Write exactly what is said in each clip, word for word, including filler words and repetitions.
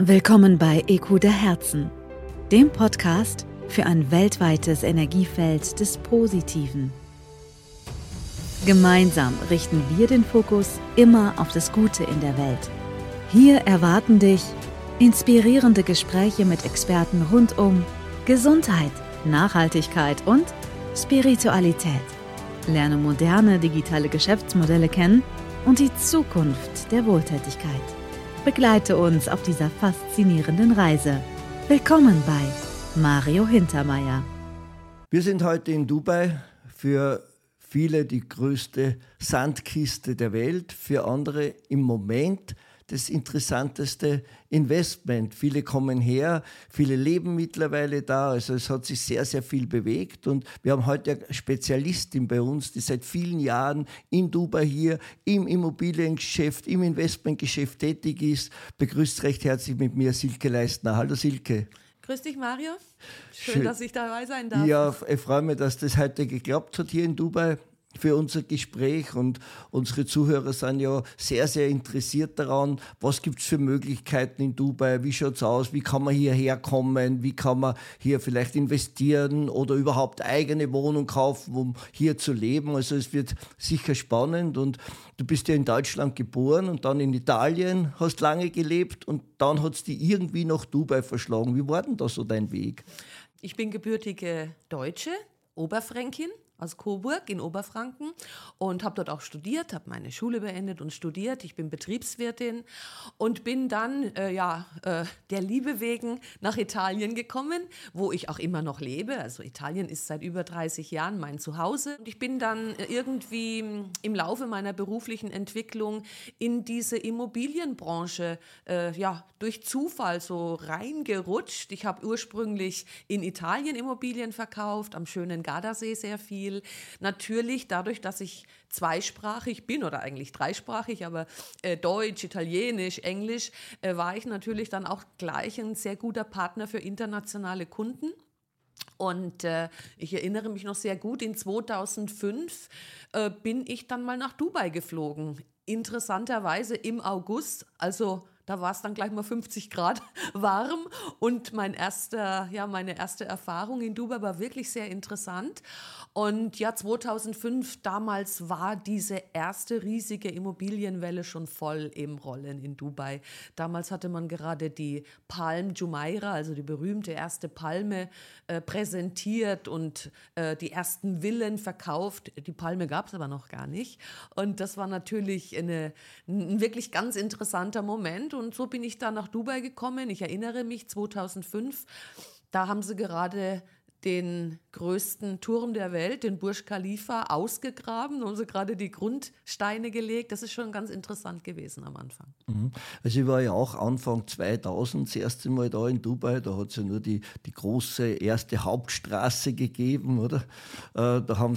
Willkommen bei E Q der Herzen, dem Podcast für ein weltweites Energiefeld des Positiven. Gemeinsam richten wir den Fokus immer auf das Gute in der Welt. Hier erwarten dich inspirierende Gespräche mit Experten rund um Gesundheit, Nachhaltigkeit und Spiritualität. Lerne moderne digitale Geschäftsmodelle kennen und die Zukunft der Wohltätigkeit. Begleite uns auf dieser faszinierenden Reise. Willkommen bei Mario Hintermeier. Wir sind heute in Dubai, für viele die größte Sandkiste der Welt, für andere im Moment das interessanteste Investment. Viele kommen her, viele leben mittlerweile da, also es hat sich sehr, sehr viel bewegt und wir haben heute eine Spezialistin bei uns, die seit vielen Jahren in Dubai hier im Immobiliengeschäft, im Investmentgeschäft tätig ist. Begrüßt recht herzlich mit mir Silke Leistner. Hallo Silke. Grüß dich, Mario. Schön, Schön. dass ich dabei sein darf. Ja, ich freue mich, dass das heute geklappt hat hier in Dubai. Für unser Gespräch, und unsere Zuhörer sind ja sehr, sehr interessiert daran, was gibt es für Möglichkeiten in Dubai, wie schaut es aus, wie kann man hierher kommen, wie kann man hier vielleicht investieren oder überhaupt eigene Wohnung kaufen, um hier zu leben. Also es wird sicher spannend, und du bist ja in Deutschland geboren und dann in Italien, hast lange gelebt und dann hat es dich irgendwie nach Dubai verschlagen. Wie war denn da so dein Weg? Ich bin gebürtige Deutsche, Oberfränkin, aus Coburg in Oberfranken, und habe dort auch studiert, habe meine Schule beendet und studiert. Ich bin Betriebswirtin und bin dann äh, ja, äh, der Liebe wegen nach Italien gekommen, wo ich auch immer noch lebe. Also Italien ist seit über dreißig Jahren mein Zuhause. Und ich bin dann irgendwie im Laufe meiner beruflichen Entwicklung in diese Immobilienbranche äh, ja, durch Zufall so reingerutscht. Ich habe ursprünglich in Italien Immobilien verkauft, am schönen Gardasee sehr viel. Natürlich dadurch, dass ich zweisprachig bin oder eigentlich dreisprachig, aber äh, Deutsch, Italienisch, Englisch, äh, war ich natürlich dann auch gleich ein sehr guter Partner für internationale Kunden. Und äh, ich erinnere mich noch sehr gut, in zweitausendfünf äh, bin ich dann mal nach Dubai geflogen. Interessanterweise im August, also da war es dann gleich mal fünfzig Grad warm, und mein erster, ja, meine erste Erfahrung in Dubai war wirklich sehr interessant. Und ja, zweitausendfünf, damals war diese erste riesige Immobilienwelle schon voll im Rollen in Dubai. Damals hatte man gerade die Palm Jumeirah, also die berühmte erste Palme, äh, präsentiert und äh, die ersten Villen verkauft. Die Palme gab es aber noch gar nicht. Und das war natürlich eine, ein wirklich ganz interessanter Moment. Und so bin ich dann nach Dubai gekommen. Ich erinnere mich, zweitausendfünf, da haben sie gerade den größten Turm der Welt, den Burj Khalifa, ausgegraben. Da haben sie gerade die Grundsteine gelegt. Das ist schon ganz interessant gewesen am Anfang. Also ich war ja auch Anfang zweitausend das erste Mal da in Dubai. Da hat es ja nur die, die große erste Hauptstraße gegeben, oder? Äh, da haben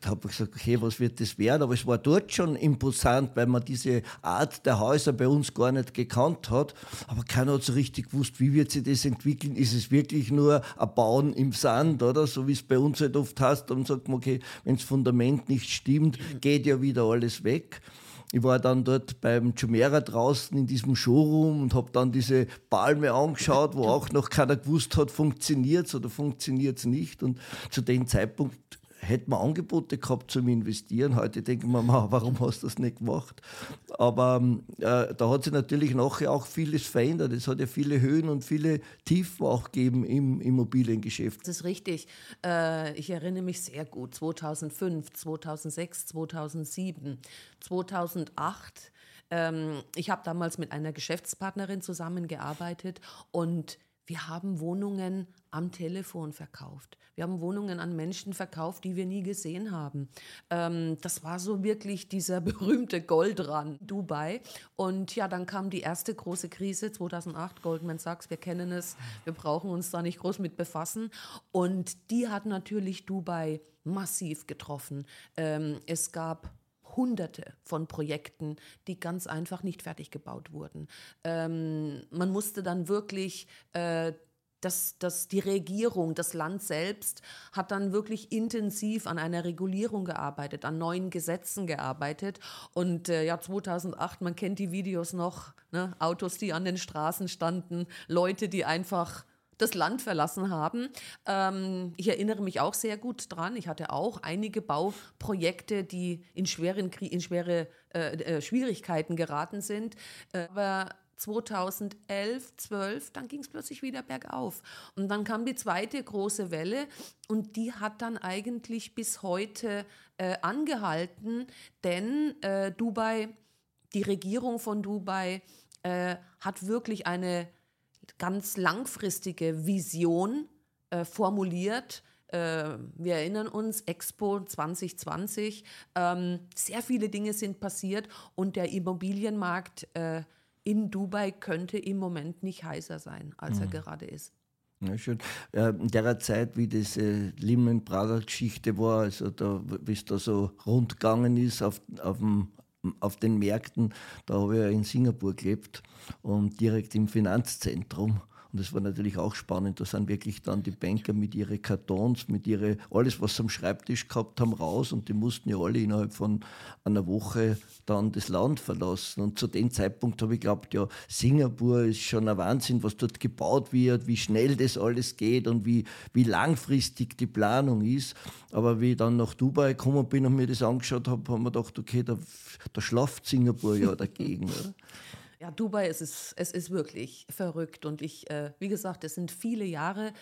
da habe ich gesagt, okay, was wird das werden? Aber es war dort schon imposant, weil man diese Art der Häuser bei uns gar nicht gekannt hat. Aber keiner hat so richtig gewusst, wie wird sich das entwickeln? Ist es wirklich nur ein Bauen im Sand? Oder so wie es bei uns halt oft heißt, dann sagt man, okay, wenn das Fundament nicht stimmt, geht ja wieder alles weg. Ich war dann dort beim Jumeirah draußen in diesem Showroom und habe dann diese Palme angeschaut, wo auch noch keiner gewusst hat, funktioniert es oder funktioniert es nicht. Und zu dem Zeitpunkt hätten wir Angebote gehabt zum Investieren. Heute denken wir mal, warum hast du das nicht gemacht? Aber äh, da hat sich natürlich nachher auch vieles verändert. Es hat ja viele Höhen und viele Tiefen auch gegeben im Immobiliengeschäft. Das ist richtig. Äh, ich erinnere mich sehr gut. zweitausendfünf, zweitausendsechs, zweitausendsieben, zweitausendacht. Ähm, ich habe damals mit einer Geschäftspartnerin zusammengearbeitet und wir haben Wohnungen am Telefon verkauft. Wir haben Wohnungen an Menschen verkauft, die wir nie gesehen haben. Ähm, das war so wirklich dieser berühmte Goldrand Dubai. Und ja, dann kam die erste große Krise zweitausendacht, Goldman Sachs, wir kennen es, wir brauchen uns da nicht groß mit befassen. Und die hat natürlich Dubai massiv getroffen. Ähm, es gab Hunderte von Projekten, die ganz einfach nicht fertig gebaut wurden. Ähm, man musste dann wirklich äh, dass, dass die Regierung, das Land selbst hat dann wirklich intensiv an einer Regulierung gearbeitet, an neuen Gesetzen gearbeitet. Und äh, ja, zweitausendacht, man kennt die Videos noch, ne? Autos, die an den Straßen standen, Leute, die einfach das Land verlassen haben. Ähm, ich erinnere mich auch sehr gut dran. Ich hatte auch einige Bauprojekte, die in, schweren, in schwere äh, äh, Schwierigkeiten geraten sind. Äh, aber zweitausendelf, zwölf, dann ging es plötzlich wieder bergauf. Und dann kam die zweite große Welle und die hat dann eigentlich bis heute äh, angehalten, denn äh, Dubai, die Regierung von Dubai äh, hat wirklich eine ganz langfristige Vision äh, formuliert. Äh, wir erinnern uns, Expo zwanzig zwanzig. Ähm, sehr viele Dinge sind passiert und der Immobilienmarkt äh, in Dubai könnte im Moment nicht heißer sein, als mhm. er gerade ist. Ja, schön. Äh, in der Zeit, wie diese äh, Lehman Brothers Geschichte war, also da, wie es da so rund gegangen ist auf, auf dem auf den Märkten, da habe ich ja in Singapur gelebt und direkt im Finanzzentrum. Und das war natürlich auch spannend. Da sind wirklich dann die Banker mit ihren Kartons, mit ihre alles, was sie am Schreibtisch gehabt haben, raus. Und die mussten ja alle innerhalb von einer Woche dann das Land verlassen. Und zu dem Zeitpunkt habe ich geglaubt, ja, Singapur ist schon ein Wahnsinn, was dort gebaut wird, wie schnell das alles geht und wie, wie langfristig die Planung ist. Aber wie ich dann nach Dubai gekommen bin und mir das angeschaut habe, haben wir gedacht, okay, da, da schlaft Singapur ja dagegen. Oder? Ja, Dubai, es ist, es ist wirklich verrückt und ich, äh, wie gesagt, es sind viele Jahre,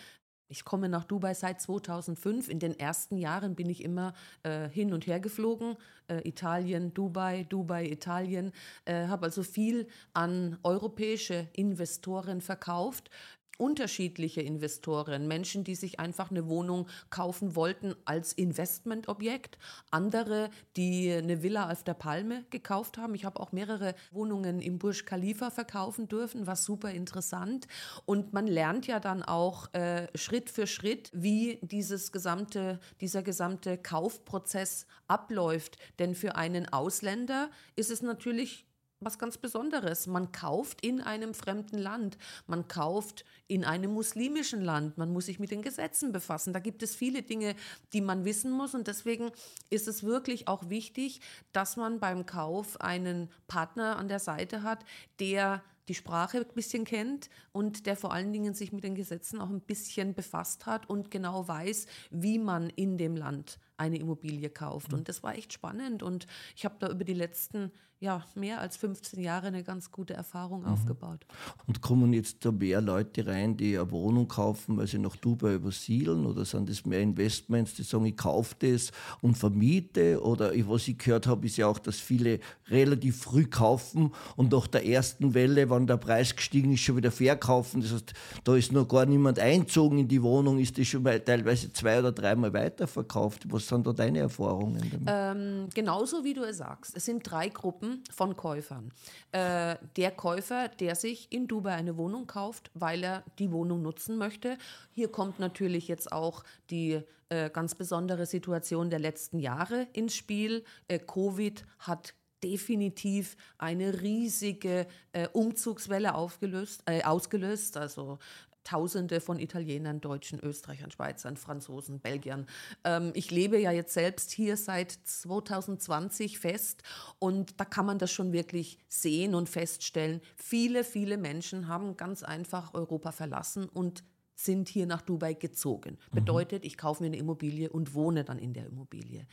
ich komme nach Dubai seit zweitausendfünf, in den ersten Jahren bin ich immer äh, hin und her geflogen, äh, Italien, Dubai, Dubai, Italien, äh, habe also viel an europäische Investoren verkauft. Unterschiedliche Investoren, Menschen, die sich einfach eine Wohnung kaufen wollten als Investmentobjekt, andere, die eine Villa auf der Palme gekauft haben. Ich habe auch mehrere Wohnungen im Burj Khalifa verkaufen dürfen, war super interessant. Und man lernt ja dann auch äh, Schritt für Schritt, wie dieses gesamte, dieser gesamte Kaufprozess abläuft. Denn für einen Ausländer ist es natürlich was ganz Besonderes. Man kauft in einem fremden Land, man kauft in einem muslimischen Land, man muss sich mit den Gesetzen befassen. Da gibt es viele Dinge, die man wissen muss und deswegen ist es wirklich auch wichtig, dass man beim Kauf einen Partner an der Seite hat, der die Sprache ein bisschen kennt und der vor allen Dingen sich mit den Gesetzen auch ein bisschen befasst hat und genau weiß, wie man in dem Land eine Immobilie kauft. Und das war echt spannend und ich habe da über die letzten, ja, mehr als fünfzehn Jahre eine ganz gute Erfahrung mhm. aufgebaut. Und kommen jetzt da mehr Leute rein, die eine Wohnung kaufen, weil sie nach Dubai übersiedeln, oder sind das mehr Investments, die sagen, ich kaufe das und vermiete? Oder was ich gehört habe, ist ja auch, dass viele relativ früh kaufen und nach der ersten Welle, wann der Preis gestiegen ist, schon wieder verkaufen. Das heißt, da ist noch gar niemand einzogen in die Wohnung, ist das schon teilweise zwei- oder dreimal weiterverkauft. Was sind da deine Erfahrungen damit? Ähm, genauso wie du es sagst. Es sind drei Gruppen von Käufern. Äh, der Käufer, der sich in Dubai eine Wohnung kauft, weil er die Wohnung nutzen möchte. Hier kommt natürlich jetzt auch die äh, ganz besondere Situation der letzten Jahre ins Spiel. Äh, Covid hat definitiv eine riesige äh, Umzugswelle aufgelöst, äh, ausgelöst. Also Tausende von Italienern, Deutschen, Österreichern, Schweizern, Franzosen, Belgiern. Ähm, ich lebe ja jetzt selbst hier seit zweitausendzwanzig fest und da kann man das schon wirklich sehen und feststellen. Viele, viele Menschen haben ganz einfach Europa verlassen und sind hier nach Dubai gezogen. Mhm. Bedeutet, ich kaufe mir eine Immobilie und wohne dann in der Immobilie.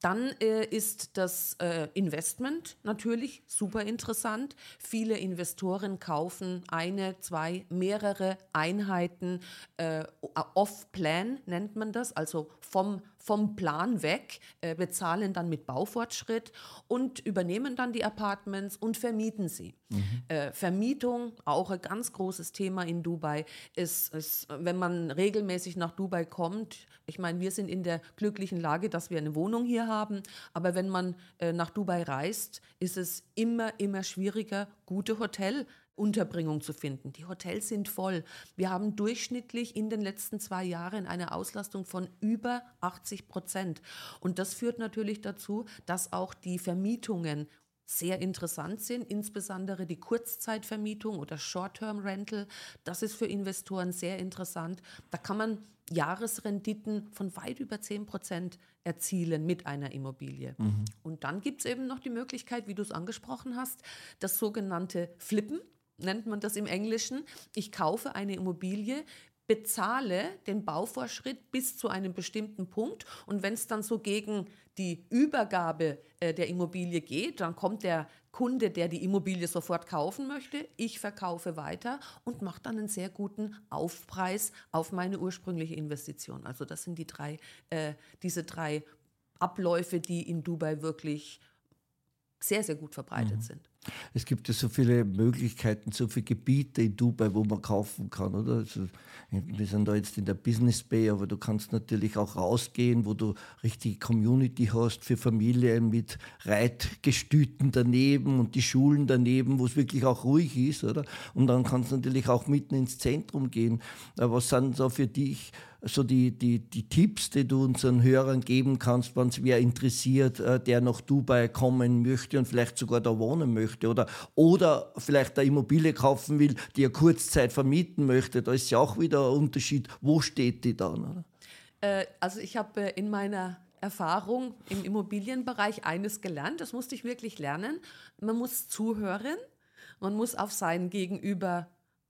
Dann äh, ist das äh, Investment natürlich super interessant. Viele Investoren kaufen eine, zwei, mehrere Einheiten äh, off-plan, nennt man das, also vom, vom Plan weg, äh, bezahlen dann mit Baufortschritt und übernehmen dann die Apartments und vermieten sie. Mhm. Äh, Vermietung, auch ein ganz großes Thema in Dubai, ist, ist, wenn man regelmäßig nach Dubai kommt, ich meine, wir sind in der glücklichen Lage, dass wir eine Wohnung hier haben. haben. Aber wenn man äh, nach Dubai reist, ist es immer, immer schwieriger, gute Hotelunterbringung zu finden. Die Hotels sind voll. Wir haben durchschnittlich in den letzten zwei Jahren eine Auslastung von über achtzig Prozent. Und das führt natürlich dazu, dass auch die Vermietungen sehr interessant sind, insbesondere die Kurzzeitvermietung oder Short-Term-Rental. Das ist für Investoren sehr interessant. Da kann man Jahresrenditen von weit über zehn Prozent erzielen mit einer Immobilie. Mhm. Und dann gibt es eben noch die Möglichkeit, wie du es angesprochen hast, das sogenannte Flippen, nennt man das im Englischen. Ich kaufe eine Immobilie, bezahle den Bauvorschritt bis zu einem bestimmten Punkt und wenn es dann so gegen die Übergabe äh, der Immobilie geht, dann kommt der Kunde, der die Immobilie sofort kaufen möchte, ich verkaufe weiter und mache dann einen sehr guten Aufpreis auf meine ursprüngliche Investition. Also das sind die drei, äh, diese drei Abläufe, die in Dubai wirklich sehr, sehr gut verbreitet mhm. sind. Es gibt ja so viele Möglichkeiten, so viele Gebiete in Dubai, wo man kaufen kann, oder? Also, wir sind da jetzt in der Business Bay, aber du kannst natürlich auch rausgehen, wo du richtig Community hast für Familien mit Reitgestüten daneben und die Schulen daneben, wo es wirklich auch ruhig ist, oder? Und dann kannst du natürlich auch mitten ins Zentrum gehen. Aber was sind so für dich so die, die, die Tipps, die du unseren Hörern geben kannst, wenn es wer interessiert, der nach Dubai kommen möchte und vielleicht sogar da wohnen möchte? Oder, oder vielleicht eine Immobilie kaufen will, die er Kurzzeit vermieten möchte. Da ist ja auch wieder ein Unterschied. Wo steht die dann? Oder? Äh, also ich habe in meiner Erfahrung im Immobilienbereich eines gelernt. Das musste ich wirklich lernen. Man muss zuhören, man muss auf sein Gegenüber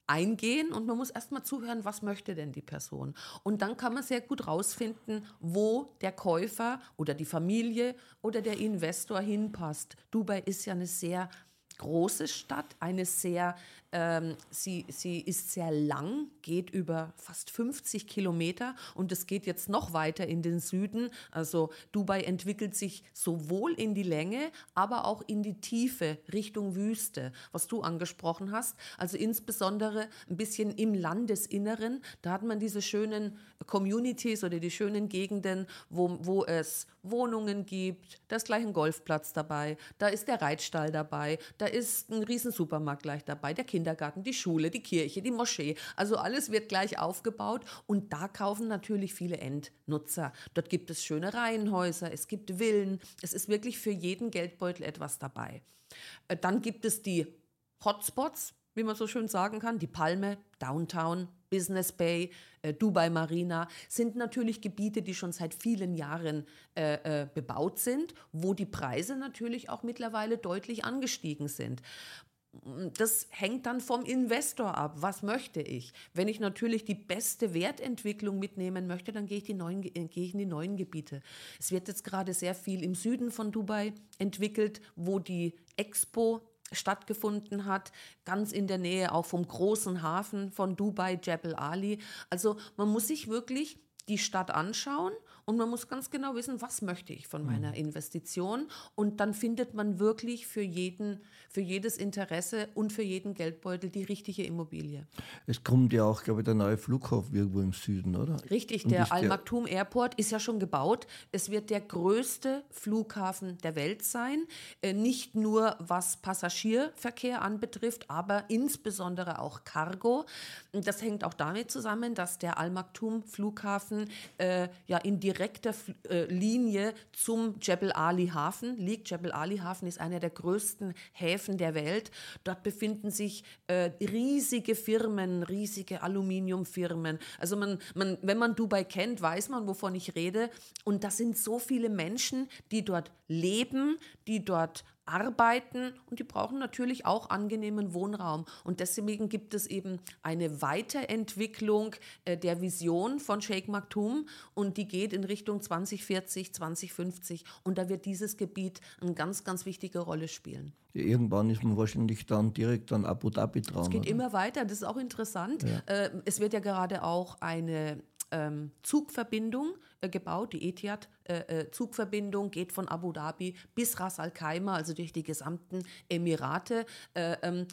eingehen und man muss erstmal zuhören, was möchte denn die Person. Und dann kann man sehr gut rausfinden, wo der Käufer oder die Familie oder der Investor hinpasst. Dubai ist ja eine sehr große Stadt, eine sehr, ähm, sie, sie ist sehr lang, geht über fast fünfzig Kilometer und es geht jetzt noch weiter in den Süden. Also Dubai entwickelt sich sowohl in die Länge, aber auch in die Tiefe Richtung Wüste, was du angesprochen hast. Also insbesondere ein bisschen im Landesinneren, da hat man diese schönen Communities oder die schönen Gegenden, wo, wo es Wohnungen gibt, da ist gleich ein Golfplatz dabei, da ist der Reitstall dabei, da ist ein riesen Supermarkt gleich dabei, der Kindergarten, die Schule, die Kirche, die Moschee. Also alles wird gleich aufgebaut und da kaufen natürlich viele Endnutzer. Dort gibt es schöne Reihenhäuser, es gibt Villen, es ist wirklich für jeden Geldbeutel etwas dabei. Dann gibt es die Hotspots, wie man so schön sagen kann, die Palme, Downtown, Business Bay, äh, Dubai Marina, sind natürlich Gebiete, die schon seit vielen Jahren äh, äh, bebaut sind, wo die Preise natürlich auch mittlerweile deutlich angestiegen sind. Das hängt dann vom Investor ab. Was möchte ich? Wenn ich natürlich die beste Wertentwicklung mitnehmen möchte, dann gehe ich, die neuen, gehe ich in die neuen Gebiete. Es wird jetzt gerade sehr viel im Süden von Dubai entwickelt, wo die Expo stattgefunden hat, ganz in der Nähe auch vom großen Hafen von Dubai, Jebel Ali. Also man muss sich wirklich die Stadt anschauen und man muss ganz genau wissen, was möchte ich von meiner Investition, und dann findet man wirklich für jeden, für jedes Interesse und für jeden Geldbeutel die richtige Immobilie. Es kommt ja auch, glaube ich, der neue Flughafen irgendwo im Süden, oder? Richtig, der Al Maktoum Airport ist ja schon gebaut. Es wird der größte Flughafen der Welt sein, nicht nur was Passagierverkehr anbetrifft, aber insbesondere auch Cargo. Das hängt auch damit zusammen, dass der Al Maktoum Flughafen äh, ja in direkt direkter Linie zum Jebel Ali Hafen liegt. Jebel Ali Hafen ist einer der größten Häfen der Welt. Dort befinden sich äh, riesige Firmen, riesige Aluminiumfirmen. Also man, man, wenn man Dubai kennt, weiß man, wovon ich rede. Und das sind so viele Menschen, die dort leben, die dort arbeiten, und die brauchen natürlich auch angenehmen Wohnraum. Und deswegen gibt es eben eine Weiterentwicklung äh, der Vision von Sheikh Maktoum, und die geht in Richtung zwanzig vierzig, zwanzig fünfzig, und da wird dieses Gebiet eine ganz, ganz wichtige Rolle spielen. Irgendwann ist man wahrscheinlich dann direkt an Abu Dhabi dran. Es geht oder? immer weiter, das ist auch interessant. Ja. Äh, es wird ja gerade auch eine ähm, Zugverbindung gebaut, die Etihad äh, Zugverbindung geht von Abu Dhabi bis Ras Al Khaimah, also durch die gesamten Emirate. Äh, ähm,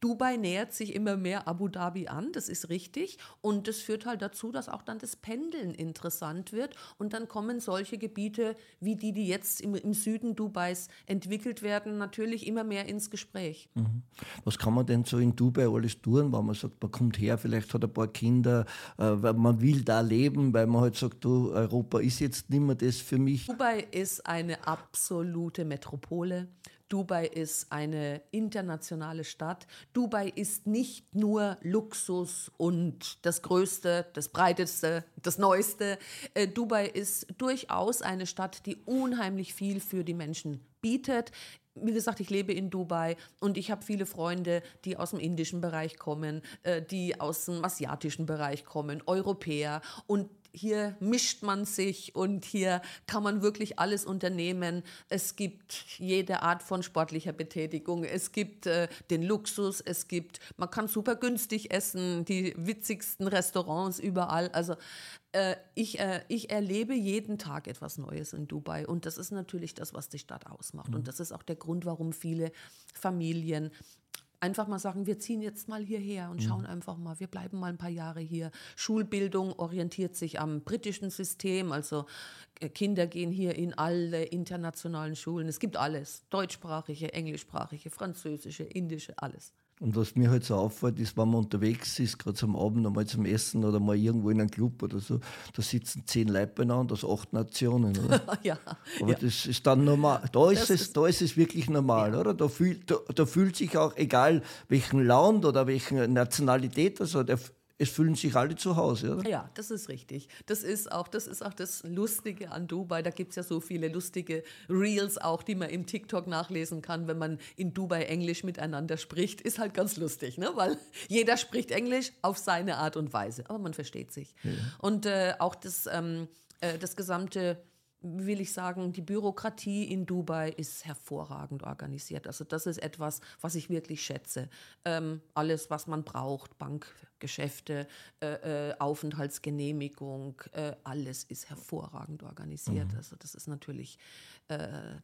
Dubai nähert sich immer mehr Abu Dhabi an, das ist richtig, und das führt halt dazu, dass auch dann das Pendeln interessant wird, und dann kommen solche Gebiete wie die, die jetzt im, im Süden Dubais entwickelt werden, natürlich immer mehr ins Gespräch. Mhm. Was kann man denn so in Dubai alles tun, wenn man sagt, man kommt her, vielleicht hat ein paar Kinder, äh, man will da leben, weil man halt sagt, du, Europa ist jetzt nicht mehr das für mich. Dubai ist eine absolute Metropole. Dubai ist eine internationale Stadt. Dubai ist nicht nur Luxus und das Größte, das Breiteste, das Neueste. Dubai ist durchaus eine Stadt, die unheimlich viel für die Menschen bietet. Wie gesagt, ich lebe in Dubai und ich habe viele Freunde, die aus dem indischen Bereich kommen, die aus dem asiatischen Bereich kommen, Europäer, und hier mischt man sich und hier kann man wirklich alles unternehmen. Es gibt jede Art von sportlicher Betätigung. Es gibt äh, den Luxus, es gibt, man kann super günstig essen, die witzigsten Restaurants überall. Also äh, ich, äh, ich erlebe jeden Tag etwas Neues in Dubai und das ist natürlich das, was die Stadt ausmacht. Mhm. Und das ist auch der Grund, warum viele Familien einfach mal sagen, wir ziehen jetzt mal hierher und schauen einfach mal, wir bleiben mal ein paar Jahre hier. Schulbildung orientiert sich am britischen System, also Kinder gehen hier in alle internationalen Schulen. Es gibt alles, deutschsprachige, englischsprachige, französische, indische, alles. Und was mir halt so auffällt, ist, wenn man unterwegs ist, gerade zum Abend einmal zum Essen oder mal irgendwo in einem Club oder so, da sitzen zehn Leute beieinander aus acht Nationen, oder? ja. Aber ja. das ist dann normal. Da ist, es, ist da ist es wirklich normal, ja. oder? Da fühlt, da, da fühlt sich auch, egal welchen Land oder welche Nationalität das hat, es fühlen sich alle zu Hause, oder? Ja, das ist richtig. Das ist auch das, ist auch das Lustige an Dubai. Da gibt es ja so viele lustige Reels auch, die man im TikTok nachlesen kann, wenn man in Dubai Englisch miteinander spricht. Ist halt ganz lustig, ne? Weil jeder spricht Englisch auf seine Art und Weise. Aber man versteht sich. Ja. Und äh, auch das, ähm, äh, das gesamte... will ich sagen, die Bürokratie in Dubai ist hervorragend organisiert. Also das ist etwas, was ich wirklich schätze. Ähm, alles, was man braucht, Bankgeschäfte, äh, äh, Aufenthaltsgenehmigung, äh, alles ist hervorragend organisiert. Mhm. Also das ist natürlich, äh,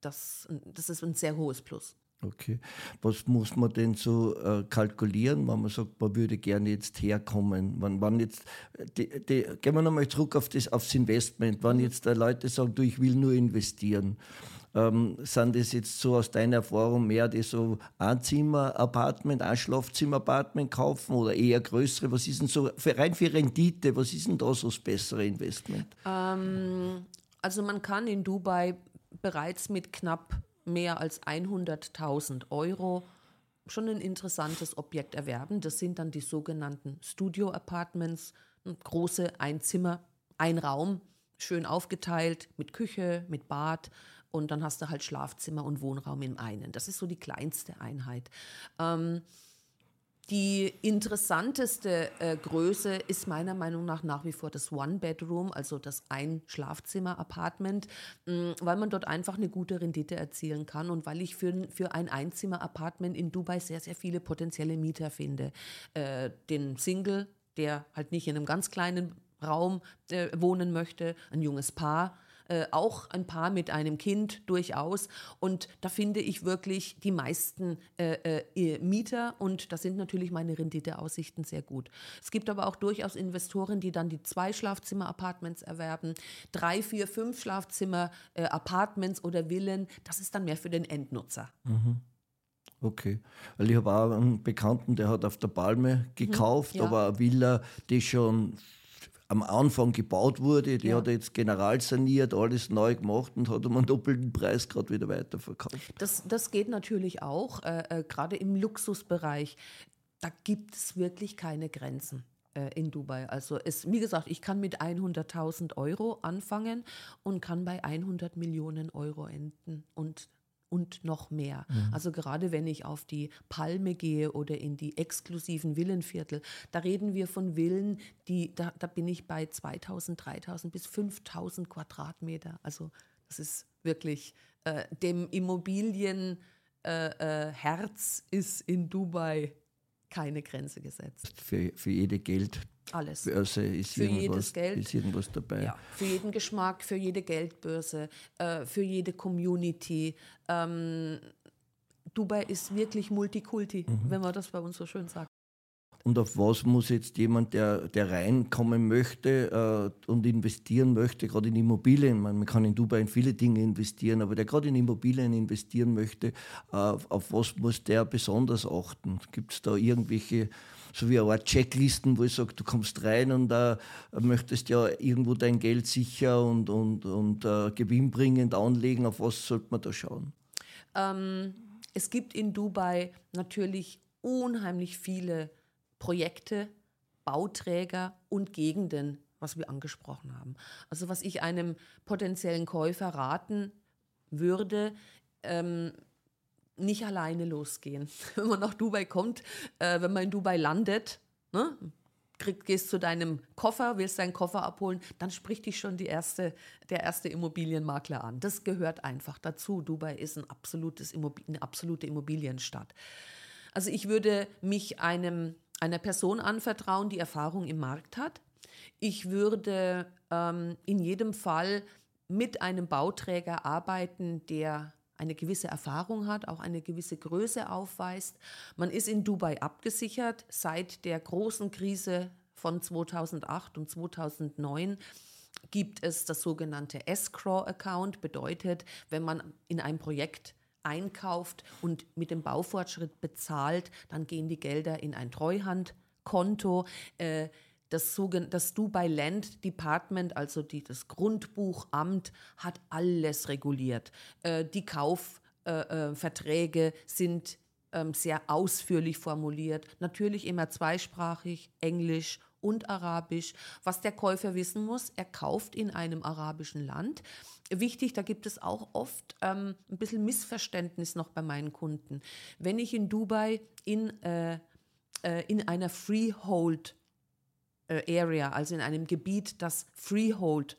das, das ist ein sehr hohes Plus. Okay. Was muss man denn so äh, kalkulieren, wenn man sagt, man würde gerne jetzt herkommen? Wann, wann jetzt, die, die, gehen wir nochmal zurück auf das, aufs Investment. Wenn jetzt äh, Leute sagen, du, ich will nur investieren, ähm, sind das jetzt so aus deiner Erfahrung mehr, die so ein Zimmer-Apartment, ein Schlafzimmer-Apartment kaufen oder eher größere? Was ist denn so, für, rein für Rendite, was ist denn da so das bessere Investment? Ähm, also man kann in Dubai bereits mit knapp mehr als hunderttausend Euro schon ein interessantes Objekt erwerben. Das sind dann die sogenannten Studio-Apartments, große Einzimmer, ein Raum, schön aufgeteilt, mit Küche, mit Bad, und dann hast du halt Schlafzimmer und Wohnraum im einen. Das ist so die kleinste Einheit. Ähm, die interessanteste äh, Größe ist meiner Meinung nach nach wie vor das One-Bedroom, also das Ein-Schlafzimmer-Apartment, mh, weil man dort einfach eine gute Rendite erzielen kann und weil ich für, für ein Einzimmer-Apartment in Dubai sehr, sehr viele potenzielle Mieter finde. Äh, den Single, der halt nicht in einem ganz kleinen Raum äh, wohnen möchte, ein junges Paar, Äh, auch ein Paar mit einem Kind durchaus, und da finde ich wirklich die meisten äh, äh, Mieter, und da sind natürlich meine Renditeaussichten sehr gut. Es gibt aber auch durchaus Investoren, die dann die zwei Schlafzimmer-Apartments erwerben, drei, vier, fünf Schlafzimmer-Apartments äh, oder Villen, das ist dann mehr für den Endnutzer. Mhm. Okay, weil ich habe auch einen Bekannten, der hat auf der Palme gekauft, mhm, ja. aber eine Villa, die schon am Anfang gebaut wurde, die ja. hat er jetzt generalsaniert, alles neu gemacht und hat um einen doppelten Preis gerade wieder weiterverkauft. Das, das geht natürlich auch, äh, äh, gerade im Luxusbereich, da gibt es wirklich keine Grenzen äh, in Dubai. Also es, wie gesagt, ich kann mit hunderttausend Euro anfangen und kann bei hundert Millionen Euro enden und und noch mehr. Mhm. Also gerade wenn ich auf die Palme gehe oder in die exklusiven Villenviertel, da reden wir von Villen, die da, da bin ich bei zweitausend, dreitausend bis fünftausend Quadratmeter. Also das ist wirklich, äh, dem Immobilienherz äh, äh, ist in Dubai keine Grenze gesetzt. Für, für jede Geld. Alles. Börse ist für jedes Geld. Ist irgendwas dabei. Ja, für jeden Geschmack, für jede Geldbörse, äh, für jede Community. Ähm, Dubai ist wirklich Multikulti, mhm. wenn man das bei uns so schön sagt. Und auf was muss jetzt jemand, der, der reinkommen möchte äh, und investieren möchte, gerade in Immobilien, man, man kann in Dubai in viele Dinge investieren, aber der gerade in Immobilien investieren möchte, äh, auf, auf was muss der besonders achten? Gibt es da irgendwelche, so wie eine Art Checklisten, wo ich sage, du kommst rein und äh, möchtest ja irgendwo dein Geld sicher und, und, und äh, gewinnbringend anlegen, auf was sollte man da schauen? Ähm, es gibt in Dubai natürlich unheimlich viele Projekte, Bauträger und Gegenden, was wir angesprochen haben. Also was ich einem potenziellen Käufer raten würde, ähm, nicht alleine losgehen. Wenn man nach Dubai kommt, äh, wenn man in Dubai landet, ne, krieg, gehst zu deinem Koffer, willst deinen Koffer abholen, dann spricht dich schon die erste, der erste Immobilienmakler an. Das gehört einfach dazu. Dubai ist ein absolutes Immobilien, eine absolute Immobilienstadt. Also ich würde mich einem, einer Person anvertrauen, die Erfahrung im Markt hat. Ich würde ähm, in jedem Fall mit einem Bauträger arbeiten, der eine gewisse Erfahrung hat, auch eine gewisse Größe aufweist. Man ist in Dubai abgesichert. Seit der großen Krise von zweitausendacht und zweitausendneun gibt es das sogenannte Escrow-Account. Bedeutet, wenn man in ein Projekt einkauft und mit dem Baufortschritt bezahlt, dann gehen die Gelder in ein Treuhandkonto. Äh, Das, das Dubai Land Department, also die, das Grundbuchamt, hat alles reguliert. Äh, die Kaufverträge äh, äh, sind ähm, sehr ausführlich formuliert. Natürlich immer zweisprachig, Englisch und Arabisch. Was der Käufer wissen muss, er kauft in einem arabischen Land. Wichtig, da gibt es auch oft ähm, ein bisschen Missverständnis noch bei meinen Kunden. Wenn ich in Dubai in, äh, äh, in einer Freehold Area, also in einem Gebiet, das Freehold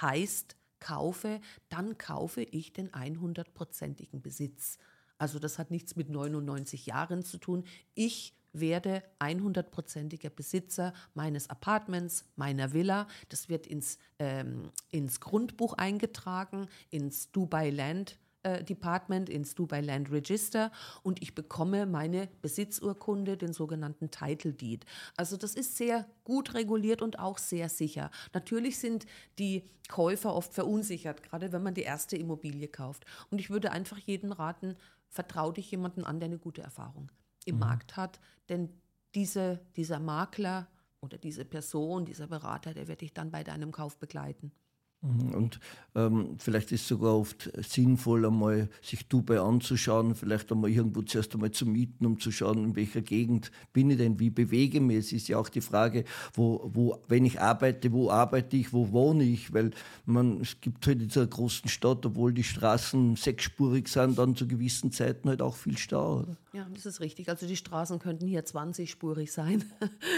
heißt, kaufe, dann kaufe ich den hundertprozentigen Besitz. Also das hat nichts mit neunundneunzig Jahren zu tun. Ich werde hundertprozentiger Besitzer meines Apartments, meiner Villa. Das wird ins, ähm, ins Grundbuch eingetragen, ins Dubai Land äh, Department, ins Dubai Land Register, und ich bekomme meine Besitzurkunde, den sogenannten Title Deed. Also das ist sehr gut reguliert und auch sehr sicher. Natürlich sind die Käufer oft verunsichert, gerade wenn man die erste Immobilie kauft. Und ich würde einfach jedem raten, vertrau dich jemanden an, der eine gute Erfahrung im mhm. Markt hat. Denn diese, dieser Makler oder diese Person, dieser Berater, der wird dich dann bei deinem Kauf begleiten. Und ähm, vielleicht ist es sogar oft sinnvoll, einmal sich Dubai anzuschauen, vielleicht einmal irgendwo zuerst einmal zu mieten, um zu schauen, in welcher Gegend bin ich denn, wie bewege ich mich. Es ist ja auch die Frage, wo, wo, wenn ich arbeite, wo arbeite ich, wo wohne ich, weil man, es gibt halt in dieser großen Stadt, obwohl die Straßen sechsspurig sind, dann zu gewissen Zeiten halt auch viel Stau. Oder? Ja, das ist richtig. Also die Straßen könnten hier zwanzigspurig sein.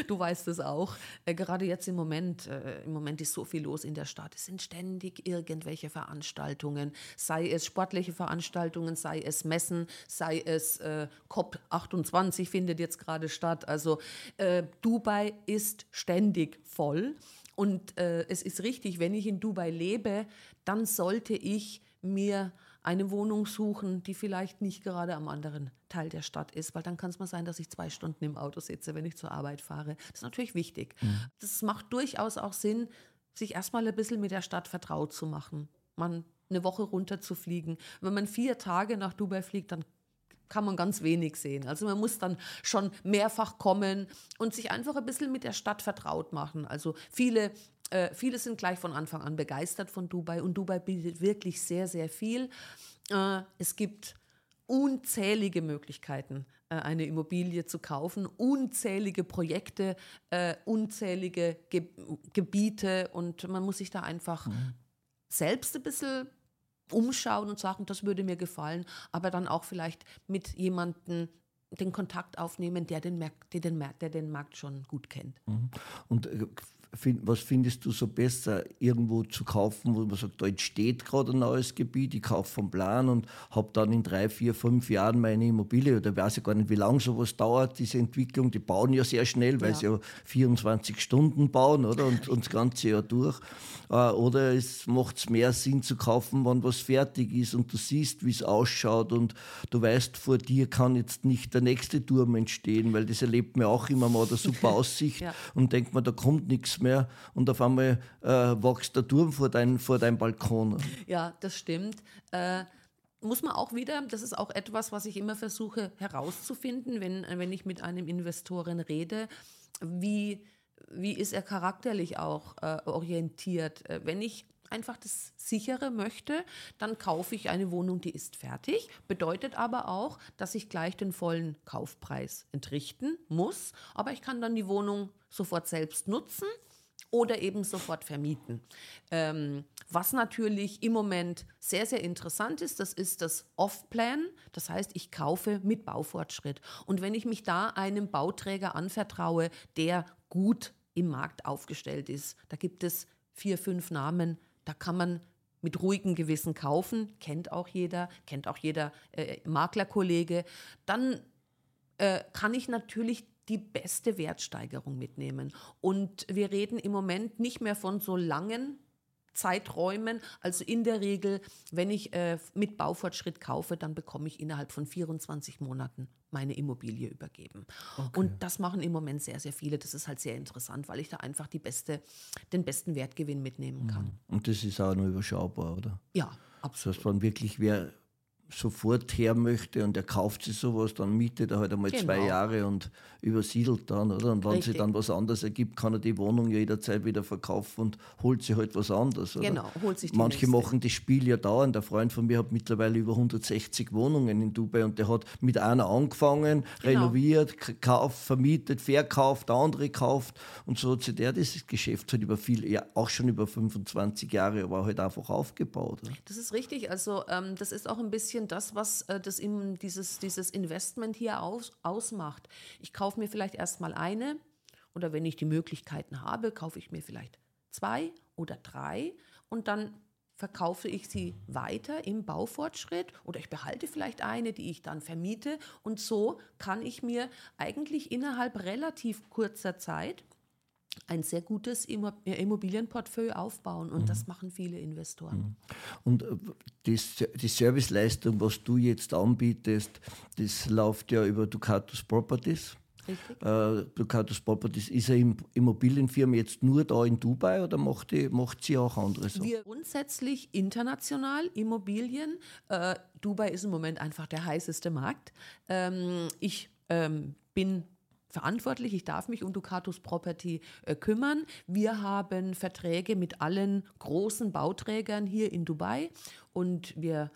Du weißt das auch. Äh, gerade jetzt im Moment, äh, im Moment ist so viel los in der Stadt. Es sind ständig irgendwelche Veranstaltungen, sei es sportliche Veranstaltungen, sei es Messen, sei es äh, COP achtundzwanzig findet jetzt gerade statt. Also äh, Dubai ist ständig voll, und äh, es ist richtig, wenn ich in Dubai lebe, dann sollte ich mir eine Wohnung suchen, die vielleicht nicht gerade am anderen Teil der Stadt ist, weil dann kann es mal sein, dass ich zwei Stunden im Auto sitze, wenn ich zur Arbeit fahre. Das ist natürlich wichtig. Mhm. Das macht durchaus auch Sinn, sich erstmal ein bisschen mit der Stadt vertraut zu machen, man eine Woche runterzufliegen. Wenn man vier Tage nach Dubai fliegt, dann kann man ganz wenig sehen. Also man muss dann schon mehrfach kommen und sich einfach ein bisschen mit der Stadt vertraut machen. Also viele, äh, viele sind gleich von Anfang an begeistert von Dubai, und Dubai bietet wirklich sehr, sehr viel. Äh, es gibt unzählige Möglichkeiten, eine Immobilie zu kaufen, unzählige Projekte, äh, unzählige Ge- Gebiete, und man muss sich da einfach mhm. selbst ein bisschen umschauen und sagen, das würde mir gefallen, aber dann auch vielleicht mit jemandem den Kontakt aufnehmen, der den, Mer- der den, Mer- der den Markt schon gut kennt. Mhm. Und äh, was findest du so besser, irgendwo zu kaufen, wo man sagt, da entsteht gerade ein neues Gebiet, ich kaufe vom Plan und habe dann in drei, vier, fünf Jahren meine Immobilie, oder weiß ich gar nicht, wie lange sowas dauert, diese Entwicklung, die bauen ja sehr schnell, weil ja. sie ja vierundzwanzig Stunden bauen, oder, und, und das ganze Jahr durch. Oder es macht mehr Sinn zu kaufen, wann was fertig ist und du siehst, wie es ausschaut, und du weißt, vor dir kann jetzt nicht der nächste Turm entstehen, weil das erlebt man auch immer mal, eine super Aussicht ja. und denkt man, da kommt nichts mehr, und auf einmal äh, wächst der Turm vor, dein, vor deinem Balkon. Ja, das stimmt. Äh, muss man auch wieder, das ist auch etwas, was ich immer versuche herauszufinden, wenn, wenn ich mit einem Investoren rede, wie, wie ist er charakterlich auch äh, orientiert. Wenn ich einfach das Sichere möchte, dann kaufe ich eine Wohnung, die ist fertig. Bedeutet aber auch, dass ich gleich den vollen Kaufpreis entrichten muss. Aber ich kann dann die Wohnung sofort selbst nutzen oder eben sofort vermieten. Ähm, was natürlich im Moment sehr, sehr interessant ist, das ist das Off-Plan. Das heißt, ich kaufe mit Baufortschritt. Und wenn ich mich da einem Bauträger anvertraue, der gut im Markt aufgestellt ist, da gibt es vier, fünf Namen, da kann man mit ruhigem Gewissen kaufen, kennt auch jeder, kennt auch jeder äh, Maklerkollege. Dann äh, kann ich natürlich die beste Wertsteigerung mitnehmen. Und wir reden im Moment nicht mehr von so langen Zeiträumen. Also in der Regel, wenn ich äh, mit Baufortschritt kaufe, dann bekomme ich innerhalb von vierundzwanzig Monaten meine Immobilie übergeben. Okay. Und das machen im Moment sehr, sehr viele. Das ist halt sehr interessant, weil ich da einfach die beste, den besten Wertgewinn mitnehmen kann. Und das ist auch nur überschaubar, oder? Ja, absolut. Das heißt, wenn wirklich wer sofort her möchte und er kauft sich sowas, dann mietet er halt einmal genau. zwei Jahre und übersiedelt dann, oder? Und wenn Richtig. sich dann was anderes ergibt, kann er die Wohnung ja jederzeit wieder verkaufen und holt sich halt was anderes, oder? Genau, holt sich die Manche nächste. machen das Spiel ja dauernd. Ein Freund von mir hat mittlerweile über hundertsechzig Wohnungen in Dubai und der hat mit einer angefangen, genau. renoviert, gekauft, vermietet, verkauft, der andere kauft und so hat sich der dieses Geschäft halt über viel, ja, auch schon über fünfundzwanzig Jahre, aber halt einfach aufgebaut. Oder? Das ist richtig, also ähm, das ist auch ein bisschen das, was äh, das im, dieses, dieses Investment hier aus, ausmacht. Ich kaufe mir vielleicht erstmal eine oder wenn ich die Möglichkeiten habe, kaufe ich mir vielleicht zwei oder drei und dann verkaufe ich sie weiter im Baufortschritt oder ich behalte vielleicht eine, die ich dann vermiete und so kann ich mir eigentlich innerhalb relativ kurzer Zeit ein sehr gutes Immobilienportfolio aufbauen und mhm. das machen viele Investoren. Und das, die Serviceleistung, was du jetzt anbietest, das läuft ja über Ducatus Properties. Richtig. Äh, Ducatus Properties, ist eine Immobilienfirma jetzt nur da in Dubai oder macht, die, macht sie auch andere Sachen? Wir grundsätzlich international Immobilien. Äh, Dubai ist im Moment einfach der heißeste Markt. Ähm, ich ähm, bin verantwortlich, ich darf mich um Ducatus Property äh, kümmern. Wir haben Verträge mit allen großen Bauträgern hier in Dubai und wir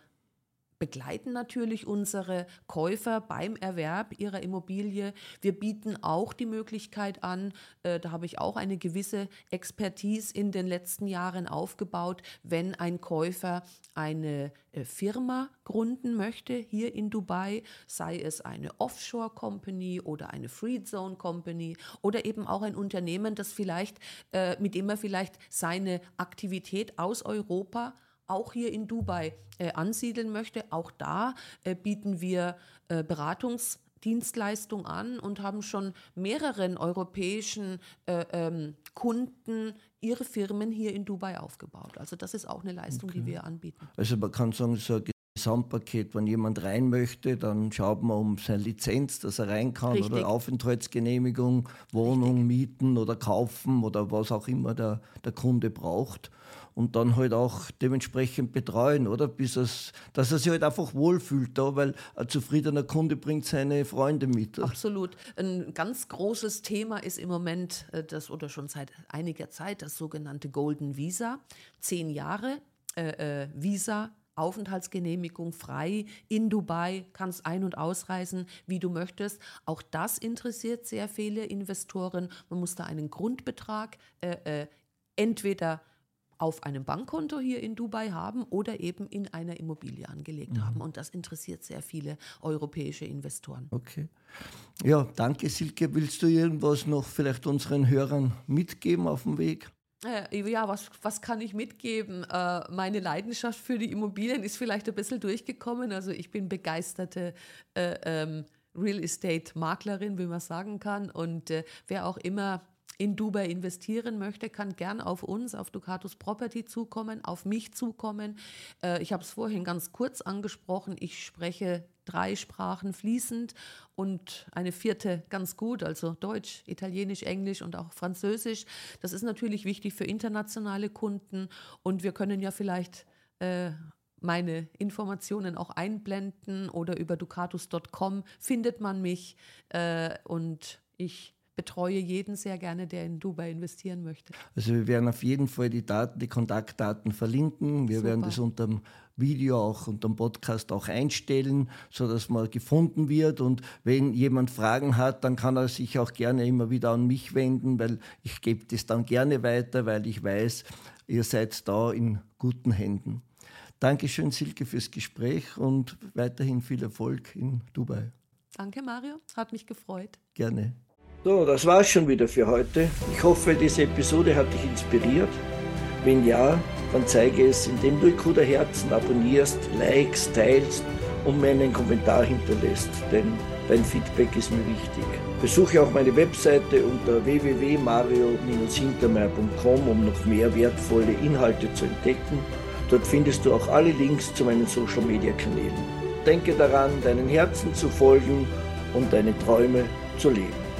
begleiten natürlich unsere Käufer beim Erwerb ihrer Immobilie. Wir bieten auch die Möglichkeit an, äh, da habe ich auch eine gewisse Expertise in den letzten Jahren aufgebaut, wenn ein Käufer eine äh, Firma gründen möchte hier in Dubai, sei es eine Offshore-Company oder eine Free-Zone-Company oder eben auch ein Unternehmen, das vielleicht, äh, mit dem er vielleicht seine Aktivität aus Europa auch hier in Dubai äh, ansiedeln möchte. Auch da äh, bieten wir äh, Beratungsdienstleistung an und haben schon mehreren europäischen äh, ähm, Kunden ihre Firmen hier in Dubai aufgebaut. Also das ist auch eine Leistung, okay. die wir anbieten. Also man kann sagen, so ein Gesamtpaket, wenn jemand rein möchte, dann schaut man um seine Lizenz, dass er rein kann, Richtig. oder Aufenthaltsgenehmigung, Wohnung, Richtig. mieten oder kaufen oder was auch immer der, der Kunde braucht. Und dann halt auch dementsprechend betreuen, oder? Bis es, dass er sich halt einfach wohlfühlt da, weil ein zufriedener Kunde bringt seine Freunde mit. Oder? Absolut. Ein ganz großes Thema ist im Moment, das oder schon seit einiger Zeit, das sogenannte Golden Visa. Zehn Jahre äh, Visa, Aufenthaltsgenehmigung frei in Dubai, kannst ein- und ausreisen, wie du möchtest. Auch das interessiert sehr viele Investoren. Man muss da einen Grundbetrag äh, äh, entweder auf einem Bankkonto hier in Dubai haben oder eben in einer Immobilie angelegt mhm. haben. Und das interessiert sehr viele europäische Investoren. Okay. Ja, danke Silke. Willst du irgendwas noch vielleicht unseren Hörern mitgeben auf dem Weg? Ja, was, was kann ich mitgeben? Meine Leidenschaft für die Immobilien ist vielleicht ein bisschen durchgekommen. Also ich bin begeisterte äh, ähm, Real Estate-Maklerin, wie man sagen kann. Und äh, wer auch immer in Dubai investieren möchte, kann gern auf uns, auf Ducatus Property zukommen, auf mich zukommen. Äh, ich habe es vorhin ganz kurz angesprochen. Ich spreche drei Sprachen fließend und eine vierte ganz gut, also Deutsch, Italienisch, Englisch und auch Französisch. Das ist natürlich wichtig für internationale Kunden und wir können ja vielleicht äh, meine Informationen auch einblenden oder über ducatus Punkt com findet man mich äh, und ich betreue jeden sehr gerne, der in Dubai investieren möchte. Also wir werden auf jeden Fall die Daten, die Kontaktdaten verlinken. Wir Super. werden das unter dem Video auch und dem Podcast auch einstellen, sodass man gefunden wird. Und wenn jemand Fragen hat, dann kann er sich auch gerne immer wieder an mich wenden, weil ich gebe das dann gerne weiter, weil ich weiß, ihr seid da in guten Händen. Dankeschön, Silke, fürs Gespräch und weiterhin viel Erfolg in Dubai. Danke, Mario. Hat mich gefreut. Gerne. So, das war's schon wieder für heute. Ich hoffe, diese Episode hat dich inspiriert. Wenn ja, dann zeige es, indem du Kuda-Herzen abonnierst, likes, teilst und mir einen Kommentar hinterlässt, denn dein Feedback ist mir wichtig. Besuche auch meine Webseite unter w w w punkt mario bindestrich hintermeier punkt com, um noch mehr wertvolle Inhalte zu entdecken. Dort findest du auch alle Links zu meinen Social-Media-Kanälen. Denke daran, deinen Herzen zu folgen und deine Träume zu leben.